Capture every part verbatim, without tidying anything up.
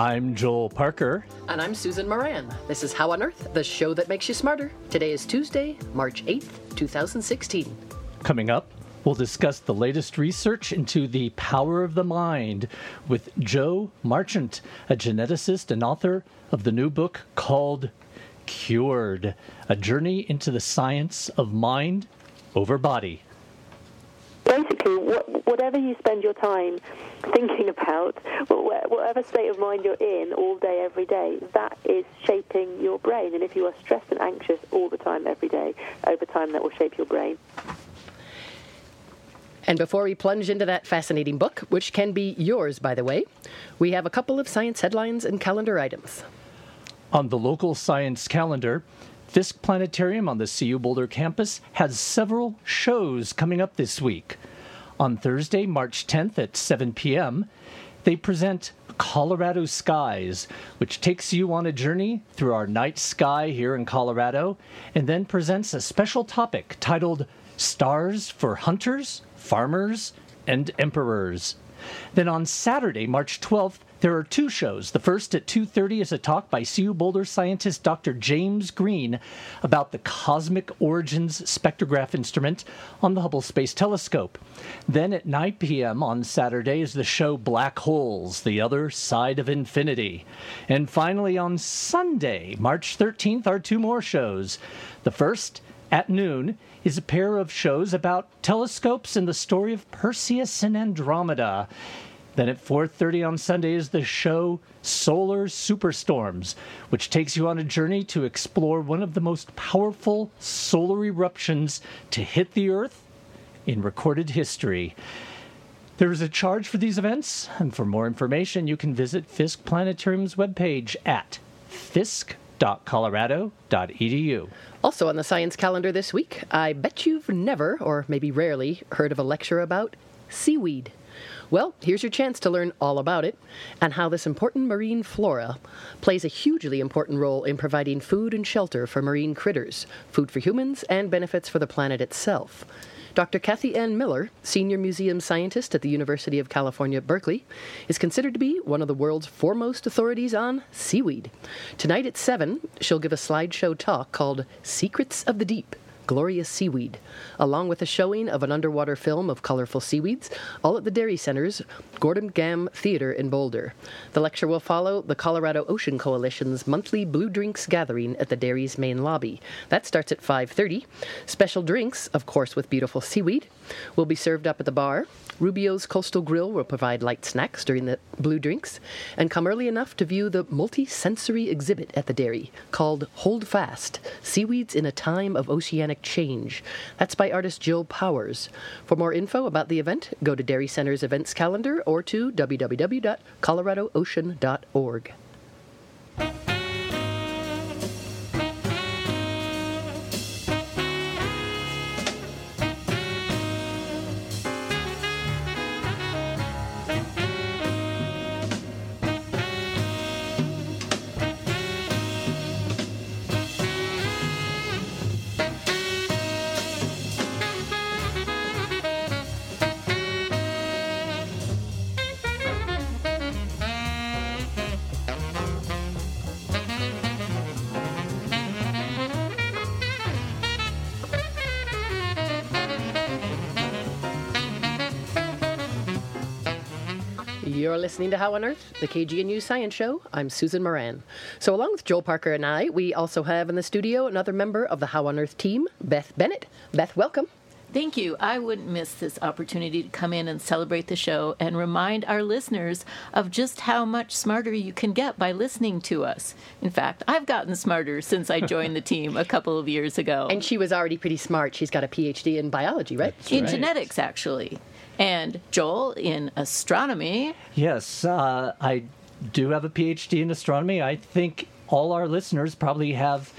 I'm Joel Parker. And I'm Susan Moran. This is How on Earth, the show that makes you smarter. Today is Tuesday, March eighth, two thousand sixteen. Coming up, we'll discuss the latest research into the power of the mind with Jo Marchant, a geneticist and author of the new book called Cure: A Journey into the Science of Mind Over Body. Basically, what, whatever you spend your time thinking about, whatever state of mind you're in all day, every day, that is shaping your brain. And if you are stressed and anxious all the time, every day, over time, that will shape your brain. And before we plunge into that fascinating book, which can be yours, by the way, we have a couple of science headlines and calendar items. On the local science calendar, Fisk Planetarium on the C U Boulder campus has several shows coming up this week. On Thursday, March tenth at seven p.m., they present Colorado Skies, which takes you on a journey through our night sky here in Colorado, and then presents a special topic titled Stars for Hunters, Farmers, and Emperors. Then on Saturday, March twelfth, there are two shows. The first at two thirty is a talk by C U Boulder scientist Doctor James Green about the Cosmic Origins Spectrograph instrument on the Hubble Space Telescope. Then at nine p.m. on Saturday is the show Black Holes, the Other Side of Infinity. And finally on Sunday, March thirteenth, are two more shows. The first, at noon, is a pair of shows about telescopes and the story of Perseus and Andromeda. Then at four thirty on Sunday is the show Solar Superstorms, which takes you on a journey to explore one of the most powerful solar eruptions to hit the Earth in recorded history. There is a charge for these events, and for more information, you can visit Fisk Planetarium's webpage at fisk dot colorado dot e d u. Also on the science calendar this week, I bet you've never, or maybe rarely, heard of a lecture about seaweed. Well, here's your chance to learn all about it and how this important marine flora plays a hugely important role in providing food and shelter for marine critters, food for humans, and benefits for the planet itself. Doctor Kathy Ann Miller, senior museum scientist at the University of California, Berkeley, is considered to be one of the world's foremost authorities on seaweed. Tonight at seven, she'll give a slideshow talk called Secrets of the Deep: Glorious Seaweed, along with a showing of an underwater film of colorful seaweeds, all at the Dairy Center's Gordon Gamm Theater in Boulder. The lecture will follow the Colorado Ocean Coalition's monthly Blue Drinks gathering at the Dairy's main lobby. That starts at five thirty. Special drinks, of course with beautiful seaweed, will be served up at the bar. Rubio's Coastal Grill will provide light snacks during the Blue Drinks, and come early enough to view the multi-sensory exhibit at the Dairy called Hold Fast, Seaweeds in a Time of Oceanic Change. That's by artist Jill Powers. For more info about the event, go to Dairy Center's events calendar or to w w w dot colorado ocean dot org. You're listening to How on Earth, the K G N U Science Show. I'm Susan Moran. So along with Joel Parker and I, we also have in the studio another member of the How on Earth team, Beth Bennett. Beth, welcome. Thank you. I wouldn't miss this opportunity to come in and celebrate the show and remind our listeners of just how much smarter you can get by listening to us. In fact, I've gotten smarter since I joined the team a couple of years ago. And she was already pretty smart. She's got a P H D in biology, right? That's in right. Genetics, actually. And Joel, in astronomy. Yes, uh, I do have a P H D in astronomy. I think all our listeners probably have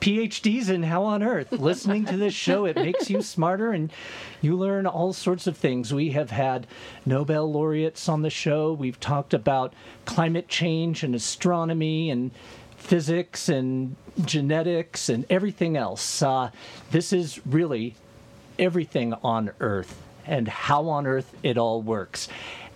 P H Ds in How on Earth. Listening to this show, it makes you smarter, and you learn all sorts of things. We have had Nobel laureates on the show. We've talked about climate change and astronomy and physics and genetics and everything else. Uh, this is really everything on Earth and how on earth it all works.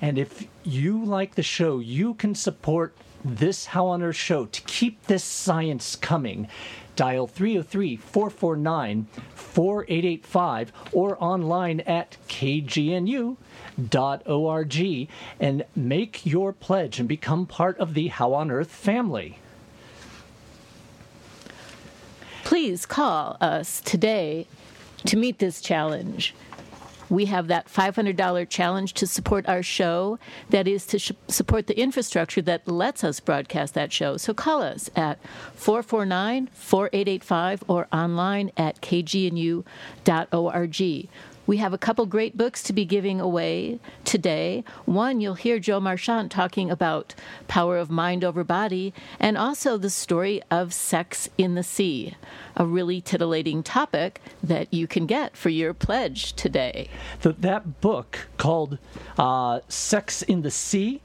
And if you like the show, you can support this How on Earth show to keep this science coming. Dial three oh three, four four nine, four eight eight five or online at k g n u dot org and make your pledge and become part of the How on Earth family. Please call us today to meet this challenge. We have that five hundred dollars challenge to support our show. That is to sh- support the infrastructure that lets us broadcast that show. So call us at four four nine, four eight eight five or online at k g n u dot org. We have a couple great books to be giving away today. One, you'll hear Jo Marchant talking about Power of Mind Over Body and also the story of sex in the sea, a really titillating topic that you can get for your pledge today. The, that book called uh, Sex in the Sea,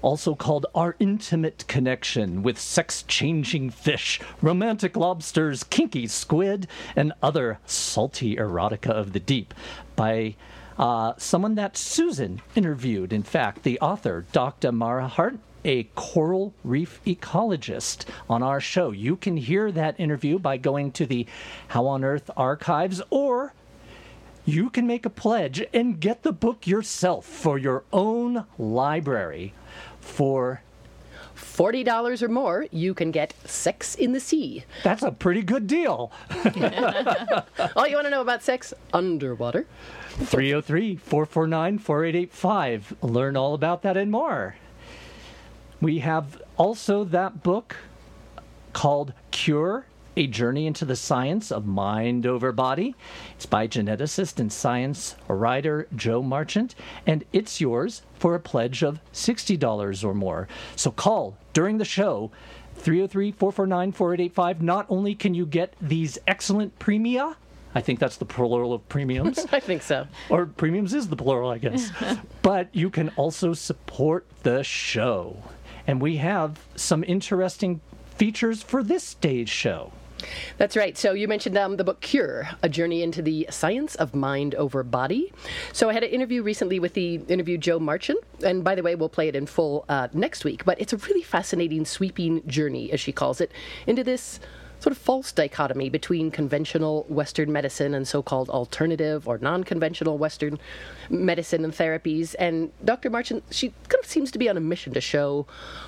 also called Our Intimate Connection with Sex-Changing Fish, Romantic Lobsters, Kinky Squid, and Other Salty Erotica of the Deep, by uh, someone that Susan interviewed. In fact, the author, Doctor Marah Hardt, a coral reef ecologist, on our show. You can hear that interview by going to the How on Earth archives, or you can make a pledge and get the book yourself for your own library. For forty dollars or more, you can get Sex in the Sea. That's a pretty good deal. All you want to know about sex underwater. three oh three, four four nine, four eight eight five. Learn all about that and more. We have also that book called Cure: A Journey into the Science of Mind Over Body. It's by geneticist and science writer Jo Marchant, and it's yours for a pledge of sixty dollars or more. So call during the show, three oh three, four four nine, four eight eight five. Not only can you get these excellent premia, I think that's the plural of premiums. I think so. Or premiums is the plural, I guess. But you can also support the show. And we have some interesting features for this stage show. That's right. So you mentioned um, the book Cure, A Journey into the Science of Mind Over Body. So I had an interview recently with the interview Jo Marchant, and by the way, we'll play it in full uh, next week, but it's a really fascinating, sweeping journey, as she calls it, into this sort of false dichotomy between conventional Western medicine and so-called alternative or non-conventional Western medicine and therapies. And Doctor Marchant, she kind of seems to be on a mission to show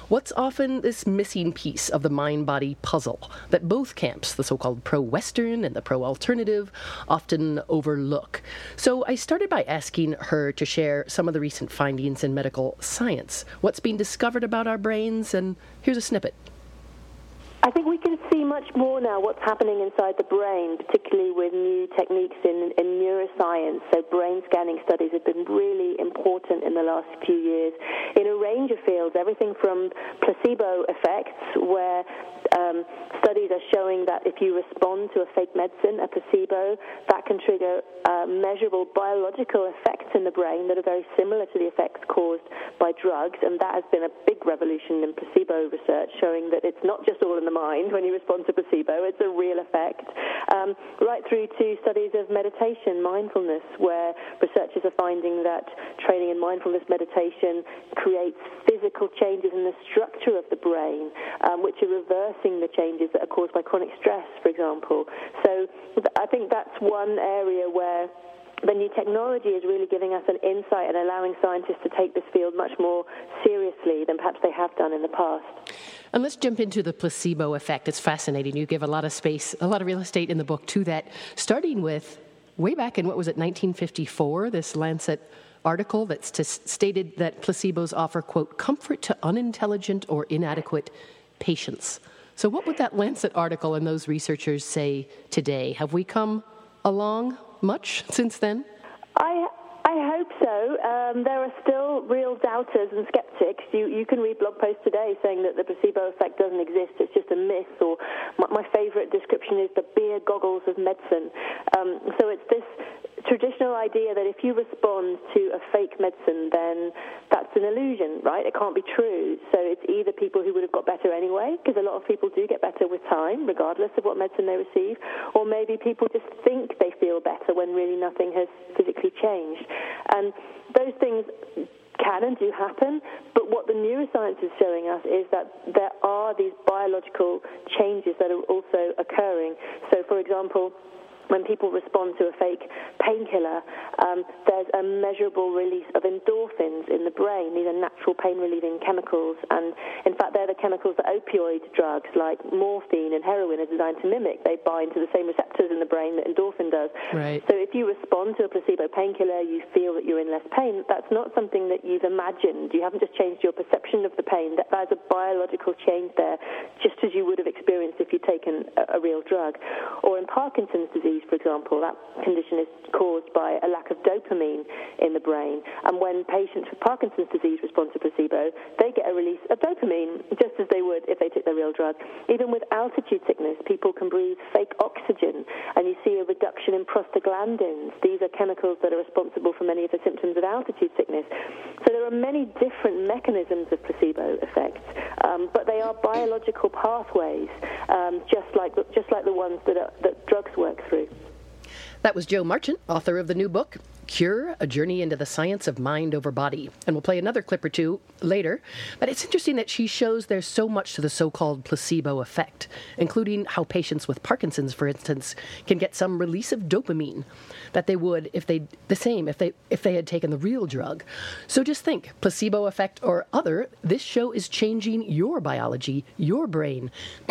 what's often this missing piece of the mind-body puzzle that both camps, the so-called pro-Western and the pro-alternative, often overlook. So I started by asking her to share some of the recent findings in medical science, what's being discovered about our brains, and here's a snippet. I think we can see much more now what's happening inside the brain, particularly with new techniques in, in neuroscience. So brain scanning studies have been really important in the last few years in a range of fields, everything from placebo effects, where um, studies are showing that if you respond to a fake medicine, a placebo, that can trigger uh, measurable biological effects in the brain that are very similar to the effects caused by drugs. And that has been a big revolution in placebo research, showing that it's not just all in the mind when you respond to placebo, it's a real effect, um, right through to studies of meditation, mindfulness, where researchers are finding that training in mindfulness meditation creates physical changes in the structure of the brain, um, which are reversing the changes that are caused by chronic stress, for example. So th- I think that's one area where the new technology is really giving us an insight and allowing scientists to take this field much more seriously than perhaps they have done in the past. And let's jump into the placebo effect. It's fascinating. You give a lot of space, a lot of real estate in the book to that, starting with way back in, what was it, nineteen fifty-four, this Lancet article that's t- stated that placebos offer, quote, comfort to unintelligent or inadequate patients. So what would that Lancet article and those researchers say today? Have we come along much since then? I I hope so. Um, there are still real doubters and skeptics. You you can read blog posts today saying that the placebo effect doesn't exist, it's just a myth, or my, my favorite description is the beer goggles of medicine. Um, so it's this traditional idea that if you respond to a fake medicine, then that's an illusion, right? It can't be true. So it's either people who would have got better anyway, because a lot of people do get better with time, regardless of what medicine they receive, or maybe people just think they feel better when really nothing has physically changed. And those things can and do happen, but what the neuroscience is showing us is that there are these biological changes that are also occurring. So, for example, when people respond to a fake painkiller, um, there's a measurable release of endorphins in the brain. These are natural pain-relieving chemicals, and in fact, they're the chemicals that opioid drugs like morphine and heroin are designed to mimic. They bind to the same receptors in the brain that endorphin does. Right. So if you respond to a placebo painkiller, you feel that you're in less pain. That's not something that you've imagined. You haven't just changed your perception of the pain. That There's a biological change there, just as you would have experienced if you'd taken a, a real drug. Or in Parkinson's disease, for example, that condition is caused by a lack of dopamine in the brain. And when patients with Parkinson's disease respond to placebo, they get a release of dopamine, just as they would if they took their real drug. Even with altitude sickness, people can breathe fake oxygen, and you see a reduction in prostaglandins. These are chemicals that are responsible for many of the symptoms of altitude sickness. So there are many different mechanisms of placebo effects, um, but they are biological pathways, um, just like the, just like the ones that, are, that drugs work through. That was Jo Marchant, author of the new book, Cure: A Journey into the Science of Mind Over Body. And we'll play another clip or two later. But it's interesting that she shows there's so much to the so-called placebo effect, including how patients with Parkinson's, for instance, can get some release of dopamine that they would if they the same if they if they had taken the real drug. So just think, placebo effect or other, this show is changing your biology, your brain.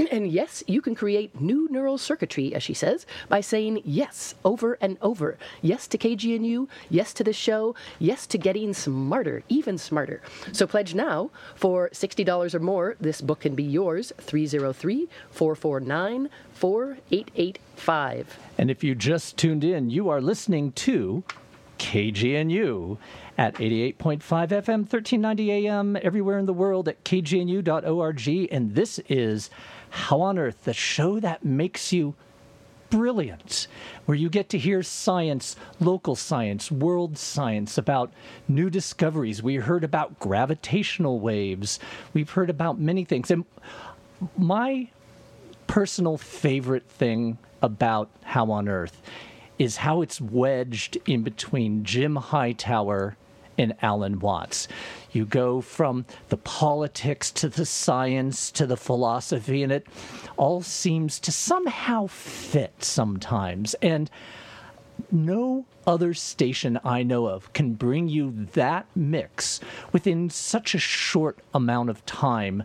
And yes, you can create new neural circuitry, as she says, by saying yes over and over. Yes to K G N U, yes to the show, yes to getting smarter, even smarter. So pledge now. For sixty dollars or more, this book can be yours, three oh three, four four nine, four eight eight five. And if you just tuned in, you are listening to K G N U at eighty-eight point five F M, thirteen ninety A M, everywhere in the world at K G N U dot org. And this is How on Earth, the show that makes you brilliant, where you get to hear science, local science, world science, about new discoveries. We heard about gravitational waves. We've heard about many things. And my personal favorite thing about How on Earth is how it's wedged in between Jim Hightower and Alan Watts. You go from the politics to the science to the philosophy, and it all seems to somehow fit sometimes. And no other station I know of can bring you that mix within such a short amount of time.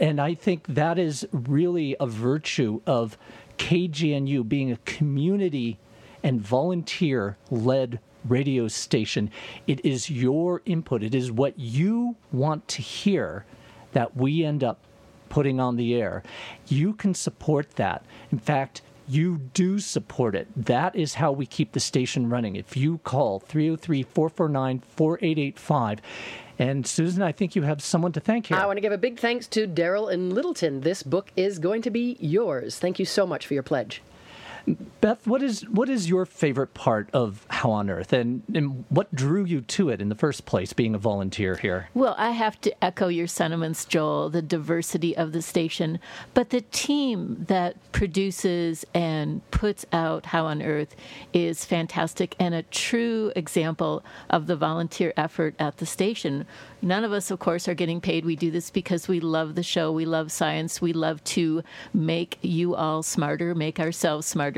And I think that is really a virtue of K G N U being a community and volunteer-led radio station. It is your input. It is what you want to hear that we end up putting on the air. You can support that. In fact, you do support it. That is how we keep the station running. If you call three oh three, four four nine, four eight eight five, and Susan, I think you have someone to thank here. I want to give a big thanks to Daryl in Littleton. This book is going to be yours. Thank you so much for your pledge. Beth, what is what is your favorite part of How on Earth, and, and what drew you to it in the first place, being a volunteer here? Well, I have to echo your sentiments, Joel, the diversity of the station, but the team that produces and puts out How on Earth is fantastic and a true example of the volunteer effort at the station. None of us, of course, are getting paid. We do this because we love the show. We love science. We love to make you all smarter, make ourselves smarter.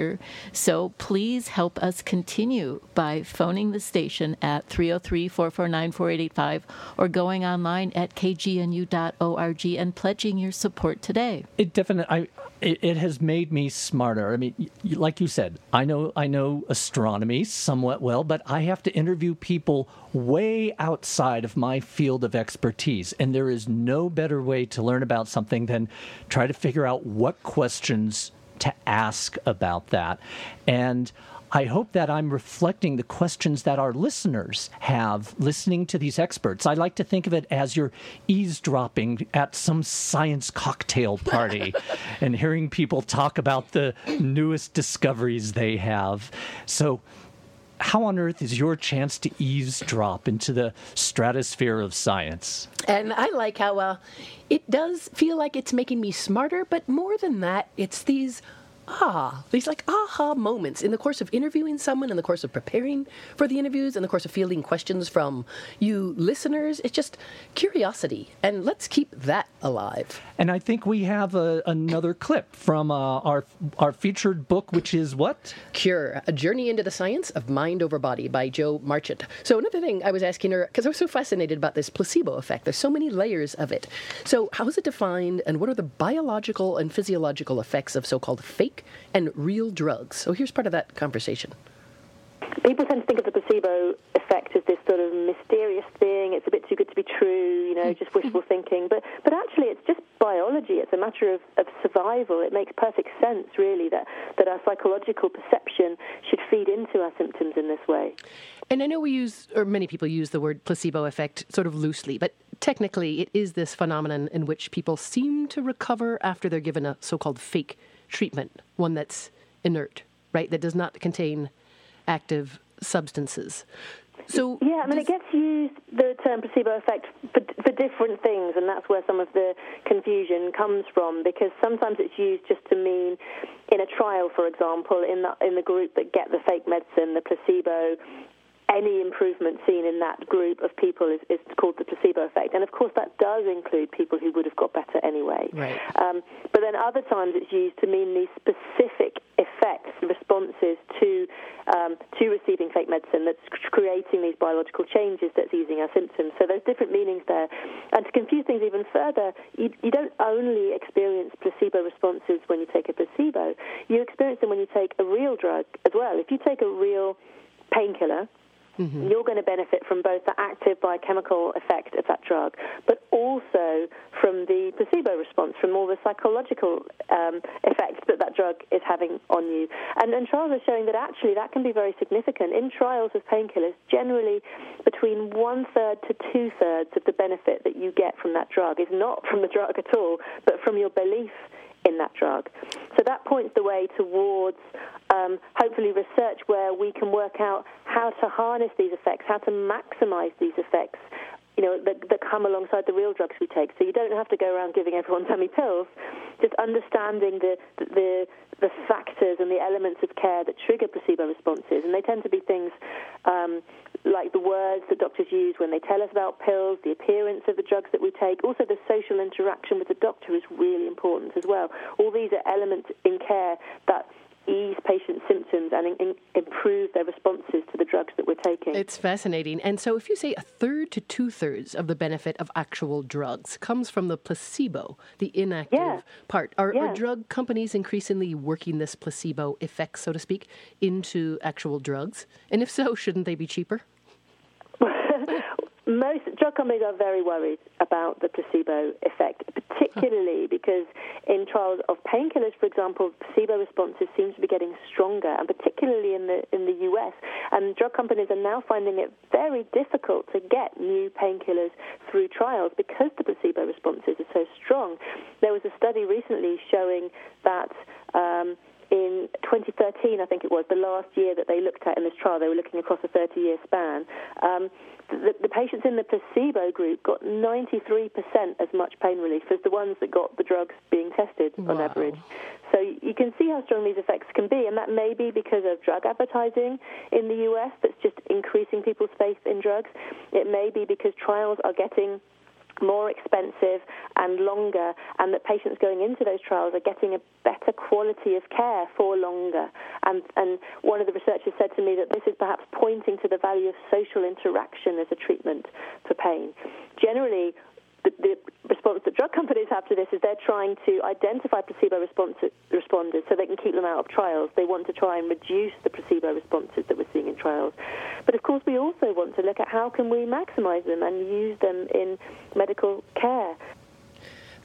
So please help us continue by phoning the station at three oh three, four four nine, four eight eight five or going online at K G N U dot org and pledging your support today. It definitely, I, it, it has made me smarter. I mean, like you said, I know I know astronomy somewhat well, but I have to interview people way outside of my field of expertise, and there is no better way to learn about something than try to figure out what questions to ask about that. And I hope that I'm reflecting the questions that our listeners have listening to these experts. I like to think of it as you're eavesdropping at some science cocktail party and hearing people talk about the newest discoveries they have. So How on Earth is your chance to eavesdrop into the stratosphere of science. And I like how uh, it does feel like it's making me smarter, but more than that, it's these ah, these like aha moments in the course of interviewing someone, in the course of preparing for the interviews, in the course of fielding questions from you listeners. It's just curiosity, and let's keep that alive. And I think we have a, another clip from uh, our our featured book, which is what? Cure: A Journey into the Science of Mind Over Body by Jo Marchant. So another thing I was asking her, because I was so fascinated about this placebo effect. There's so many layers of it. So how is it defined, and what are the biological and physiological effects of so-called fake and real drugs? So here's part of that conversation. People tend to think of the placebo effect as this sort of mysterious thing. It's a bit too good to be true, you know, just wishful thinking. But but actually it's just biology. It's a matter of, of survival. It makes perfect sense, really, that, that our psychological perception should feed into our symptoms in this way. And I know we use, or many people use the word placebo effect sort of loosely, but technically it is this phenomenon in which people seem to recover after they're given a so-called fake treatment, one that's inert, right, that does not contain active substances. So yeah, I mean, it gets used, the term placebo effect, for, for different things, and that's where some of the confusion comes from, because sometimes it's used just to mean, in a trial, for example, in the, in the group that get the fake medicine, the placebo, any improvement seen in that group of people is, is called the placebo effect. And, of course, that does include people who would have got better anyway. Right. Um, but then other times it's used to mean these specific effects, responses to um, to receiving fake medicine that's creating these biological changes that's easing our symptoms. So there's different meanings there. And to confuse things even further, you, you don't only experience placebo responses when you take a placebo. You experience them when you take a real drug as well. If you take a real painkiller, mm-hmm. you're going to benefit from both the active biochemical effect of that drug, but also from the placebo response, from all the psychological um, effects that that drug is having on you. And, and trials are showing that actually that can be very significant. In trials of painkillers, generally between one-third to two-thirds of the benefit that you get from that drug is not from the drug at all, but from your belief in that drug. So that points the way towards um, hopefully research where we can work out how to harness these effects, how to maximize these effects, you know, that, that come alongside the real drugs we take. So you don't have to go around giving everyone tummy pills, just understanding the the the factors and the elements of care that trigger placebo responses. And they tend to be things um, like the words that doctors use when they tell us about pills, the appearance of the drugs that we take. Also, the social interaction with the doctor is really important as well. All these are elements in care that ease patient symptoms and in- improve their responses to the drugs that we're taking. It's fascinating. And so if you say a third to two-thirds of the benefit of actual drugs comes from the placebo, the inactive yeah. part, are, yeah. are drug companies increasingly working this placebo effect, so to speak, into actual drugs? And if so, shouldn't they be cheaper? Most drug companies are very worried about the placebo effect, particularly because in trials of painkillers, for example, placebo responses seem to be getting stronger, and particularly in the in the U S. And drug companies are now finding it very difficult to get new painkillers through trials because the placebo responses are so strong. There was a study recently showing that Um, in twenty thirteen, I think it was, the last year that they looked at in this trial, they were looking across a thirty-year span, um, the, the patients in the placebo group got ninety-three percent as much pain relief as the ones that got the drugs being tested on wow. average. So you can see how strong these effects can be, and that may be because of drug advertising in the U S that's just increasing people's faith in drugs. It may be because trials are getting more expensive and longer, and that patients going into those trials are getting a better quality of care for longer. And, and one of the researchers said to me that this is perhaps pointing to the value of social interaction as a treatment for pain. Generally, the, the response that drug companies have to this is they're trying to identify placebo response, responders so they can keep them out of trials. They want to try and reduce the placebo responses that we're seeing in trials. But, of course, we also want to look at how can we maximize them and use them in medical care.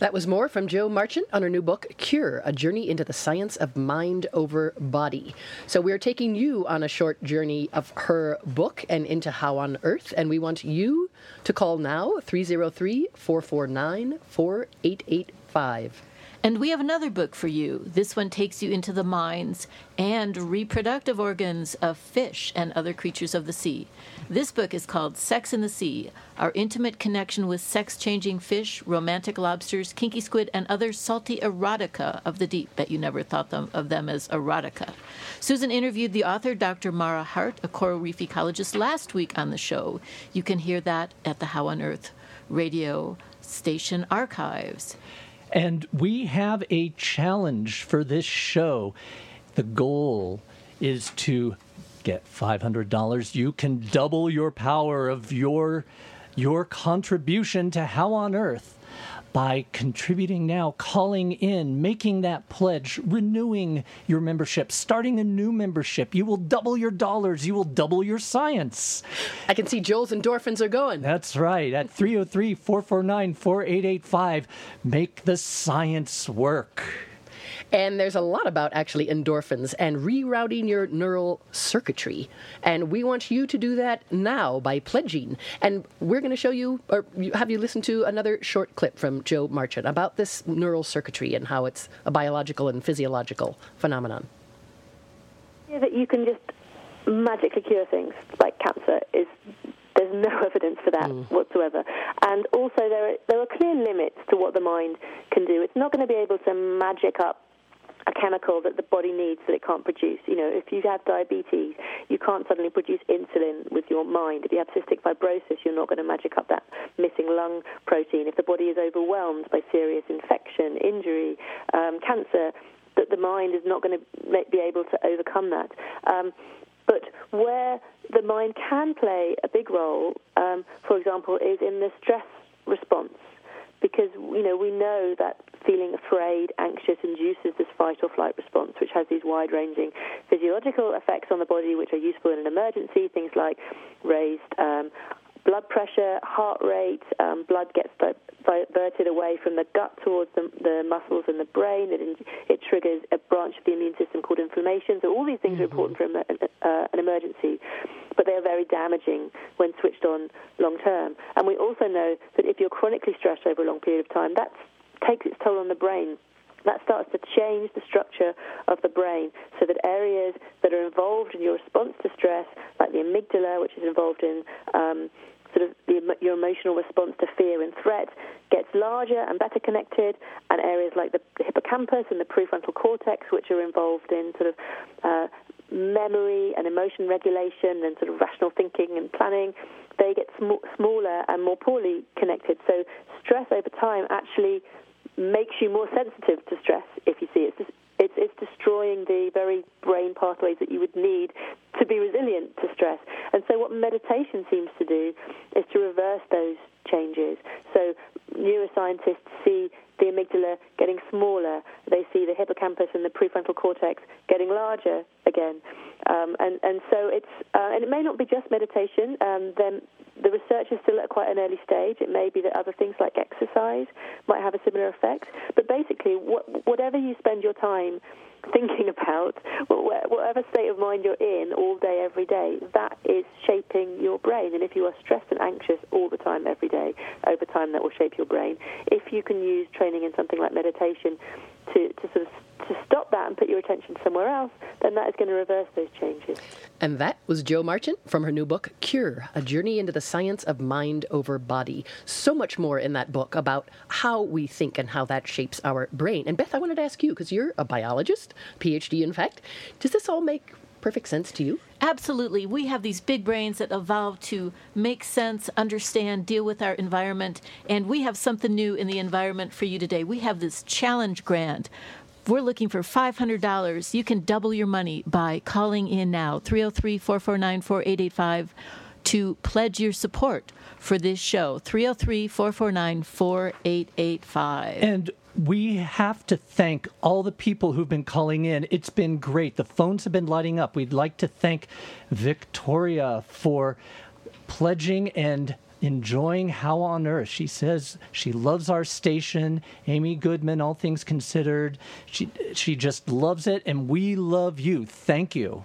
That was more from Jo Marchant on her new book, Cure: A Journey into the Science of Mind Over Body. So we're taking you on a short journey of her book and into How on Earth, and we want you to call now, three oh three, four four nine, four eight eight five. And we have another book for you. This one takes you into the minds and reproductive organs of fish and other creatures of the sea. This book is called Sex in the Sea, Our Intimate Connection with Sex-Changing Fish, Romantic Lobsters, Kinky Squid, and Other Salty Erotica of the Deep. Bet you never thought them, of them as erotica. Susan interviewed the author, Doctor Marah Hardt, a coral reef ecologist, last week on the show. You can hear that at the How on Earth radio station archives. And we have a challenge for this show. The goal is to get five hundred dollars. You can double your power of your your contribution to How on Earth by contributing now, calling in, making that pledge, renewing your membership, starting a new membership. You will double your dollars. You will double your science. I can see Joel's endorphins are going. That's right. At three oh three, four four nine, four eight eight five, make the science work. And there's a lot about actually endorphins and rerouting your neural circuitry. And we want you to do that now by pledging. And we're going to show you, or have you listen to another short clip from Jo Marchant about this neural circuitry and how it's a biological and physiological phenomenon. Yeah, that you can just magically cure things like cancer is... There's no evidence for that mm. whatsoever. And also, there are, there are clear limits to what the mind can do. It's not going to be able to magic up a chemical that the body needs that it can't produce. You know, if you have diabetes, you can't suddenly produce insulin with your mind. If you have cystic fibrosis, you're not going to magic up that missing lung protein. If the body is overwhelmed by serious infection, injury, um, cancer, that the mind is not going to be able to overcome that. Um, but where... The mind can play a big role, um, for example, is in the stress response, because, you know, we know that feeling afraid, anxious induces this fight or flight response, which has these wide-ranging physiological effects on the body which are useful in an emergency, things like raised um, blood pressure, heart rate, um, blood gets diverted away from the gut towards the, the muscles and the brain. It, it triggers a branch of the immune system called inflammation. So all these things mm-hmm. are important for emer- uh, an emergency, but they are very damaging when switched on long term. And we also know that if you're chronically stressed over a long period of time, that takes its toll on the brain. That starts to change the structure of the brain so that areas that are involved in your response to stress, like the amygdala, which is involved in um, sort of the, your emotional response to fear and threat, gets larger and better connected, and areas like the hippocampus and the prefrontal cortex, which are involved in sort of uh, memory and emotion regulation and sort of rational thinking and planning, they get sm- smaller and more poorly connected. So stress over time actually makes you more sensitive to stress. If you see it, it's, it's it's destroying the very brain pathways that you would need to be resilient to stress. And so what meditation seems to do is to reverse those changes. So neuroscientists see the amygdala getting smaller. They see the hippocampus and the prefrontal cortex getting larger again. Um, and, and so it's, uh, and it may not be just meditation. Um, then the research is still at quite an early stage. It may be that other things like exercise might have a similar effect. But basically, what, whatever you spend your time thinking about, whatever state of mind you're in all day, every day, that is shaping your brain. And if you are stressed and anxious all the time, every day, over time, that will shape your brain. If you can use training in something like meditation to, to sort of to stop that and put your attention somewhere else, then that is going to reverse those changes. And that was Jo Marchant from her new book, Cure: A Journey into the Science of Mind Over Body. So much more in that book about how we think and how that shapes our brain. And Beth, I wanted to ask you, because you're a biologist, PhD in fact, does this all make perfect sense to you? Absolutely. We have these big brains that evolved to make sense, understand, deal with our environment, and we have something new in the environment for you today. We have this challenge grant. We're looking for five hundred dollars. You can double your money by calling in now, three oh three, four four nine, four eight eight five, to pledge your support for this show, three oh three, four four nine, four eight eight five. And we have to thank all the people who've been calling in. It's been great. The phones have been lighting up. We'd like to thank Victoria for pledging and enjoying How on Earth. She says she loves our station. Amy Goodman, All Things Considered. She she just loves it, and we love you. Thank you.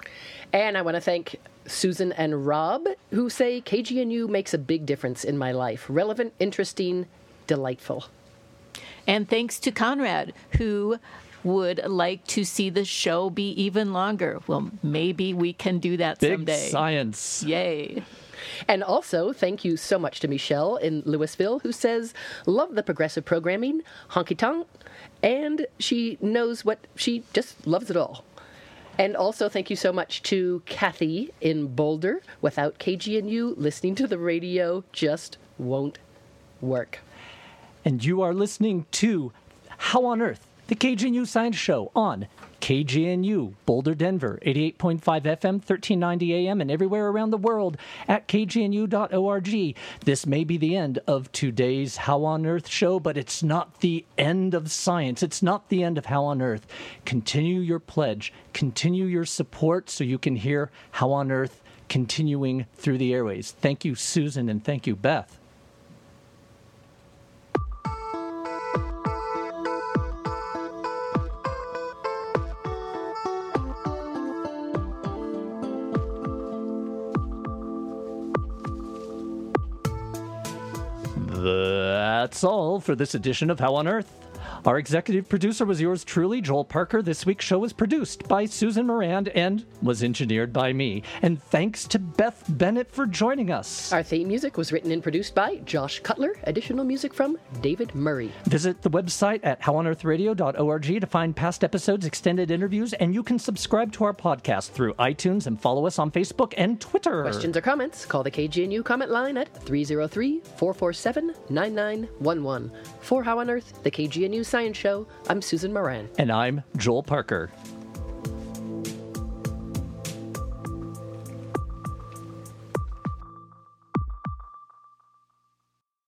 And I want to thank Susan and Rob, who say K G N U makes a big difference in my life. Relevant, interesting, delightful. And thanks to Conrad, who would like to see the show be even longer. Well, maybe we can do that Big someday. Big science. Yay. And also, thank you so much to Michelle in Louisville, who says, love the progressive programming, honky-tonk, and she knows what, she just loves it all. And also, thank you so much to Kathy in Boulder. Without K G N U, listening to the radio just won't work. And you are listening to How on Earth, the K G N U Science Show on K G N U, Boulder, Denver, eighty-eight point five F M, thirteen ninety A M, and everywhere around the world at K G N U dot org. This may be the end of today's How on Earth show, but it's not the end of science. It's not the end of How on Earth. Continue your pledge. Continue your support so you can hear How on Earth continuing through the airways. Thank you, Susan, and thank you, Beth. That's all for this edition of How on Earth. Our executive producer was yours truly, Joel Parker. This week's show was produced by Susan Moran and was engineered by me. And thanks to Beth Bennett for joining us. Our theme music was written and produced by Josh Cutler. Additional music from David Murray. Visit the website at how on earth radio dot org to find past episodes, extended interviews, and you can subscribe to our podcast through iTunes and follow us on Facebook and Twitter. Questions or comments? Call the K G N U comment line at three oh three, four four seven, nine nine one one. For How on Earth, the K G N U Science Show, I'm Susan Moran. And I'm Joel Parker.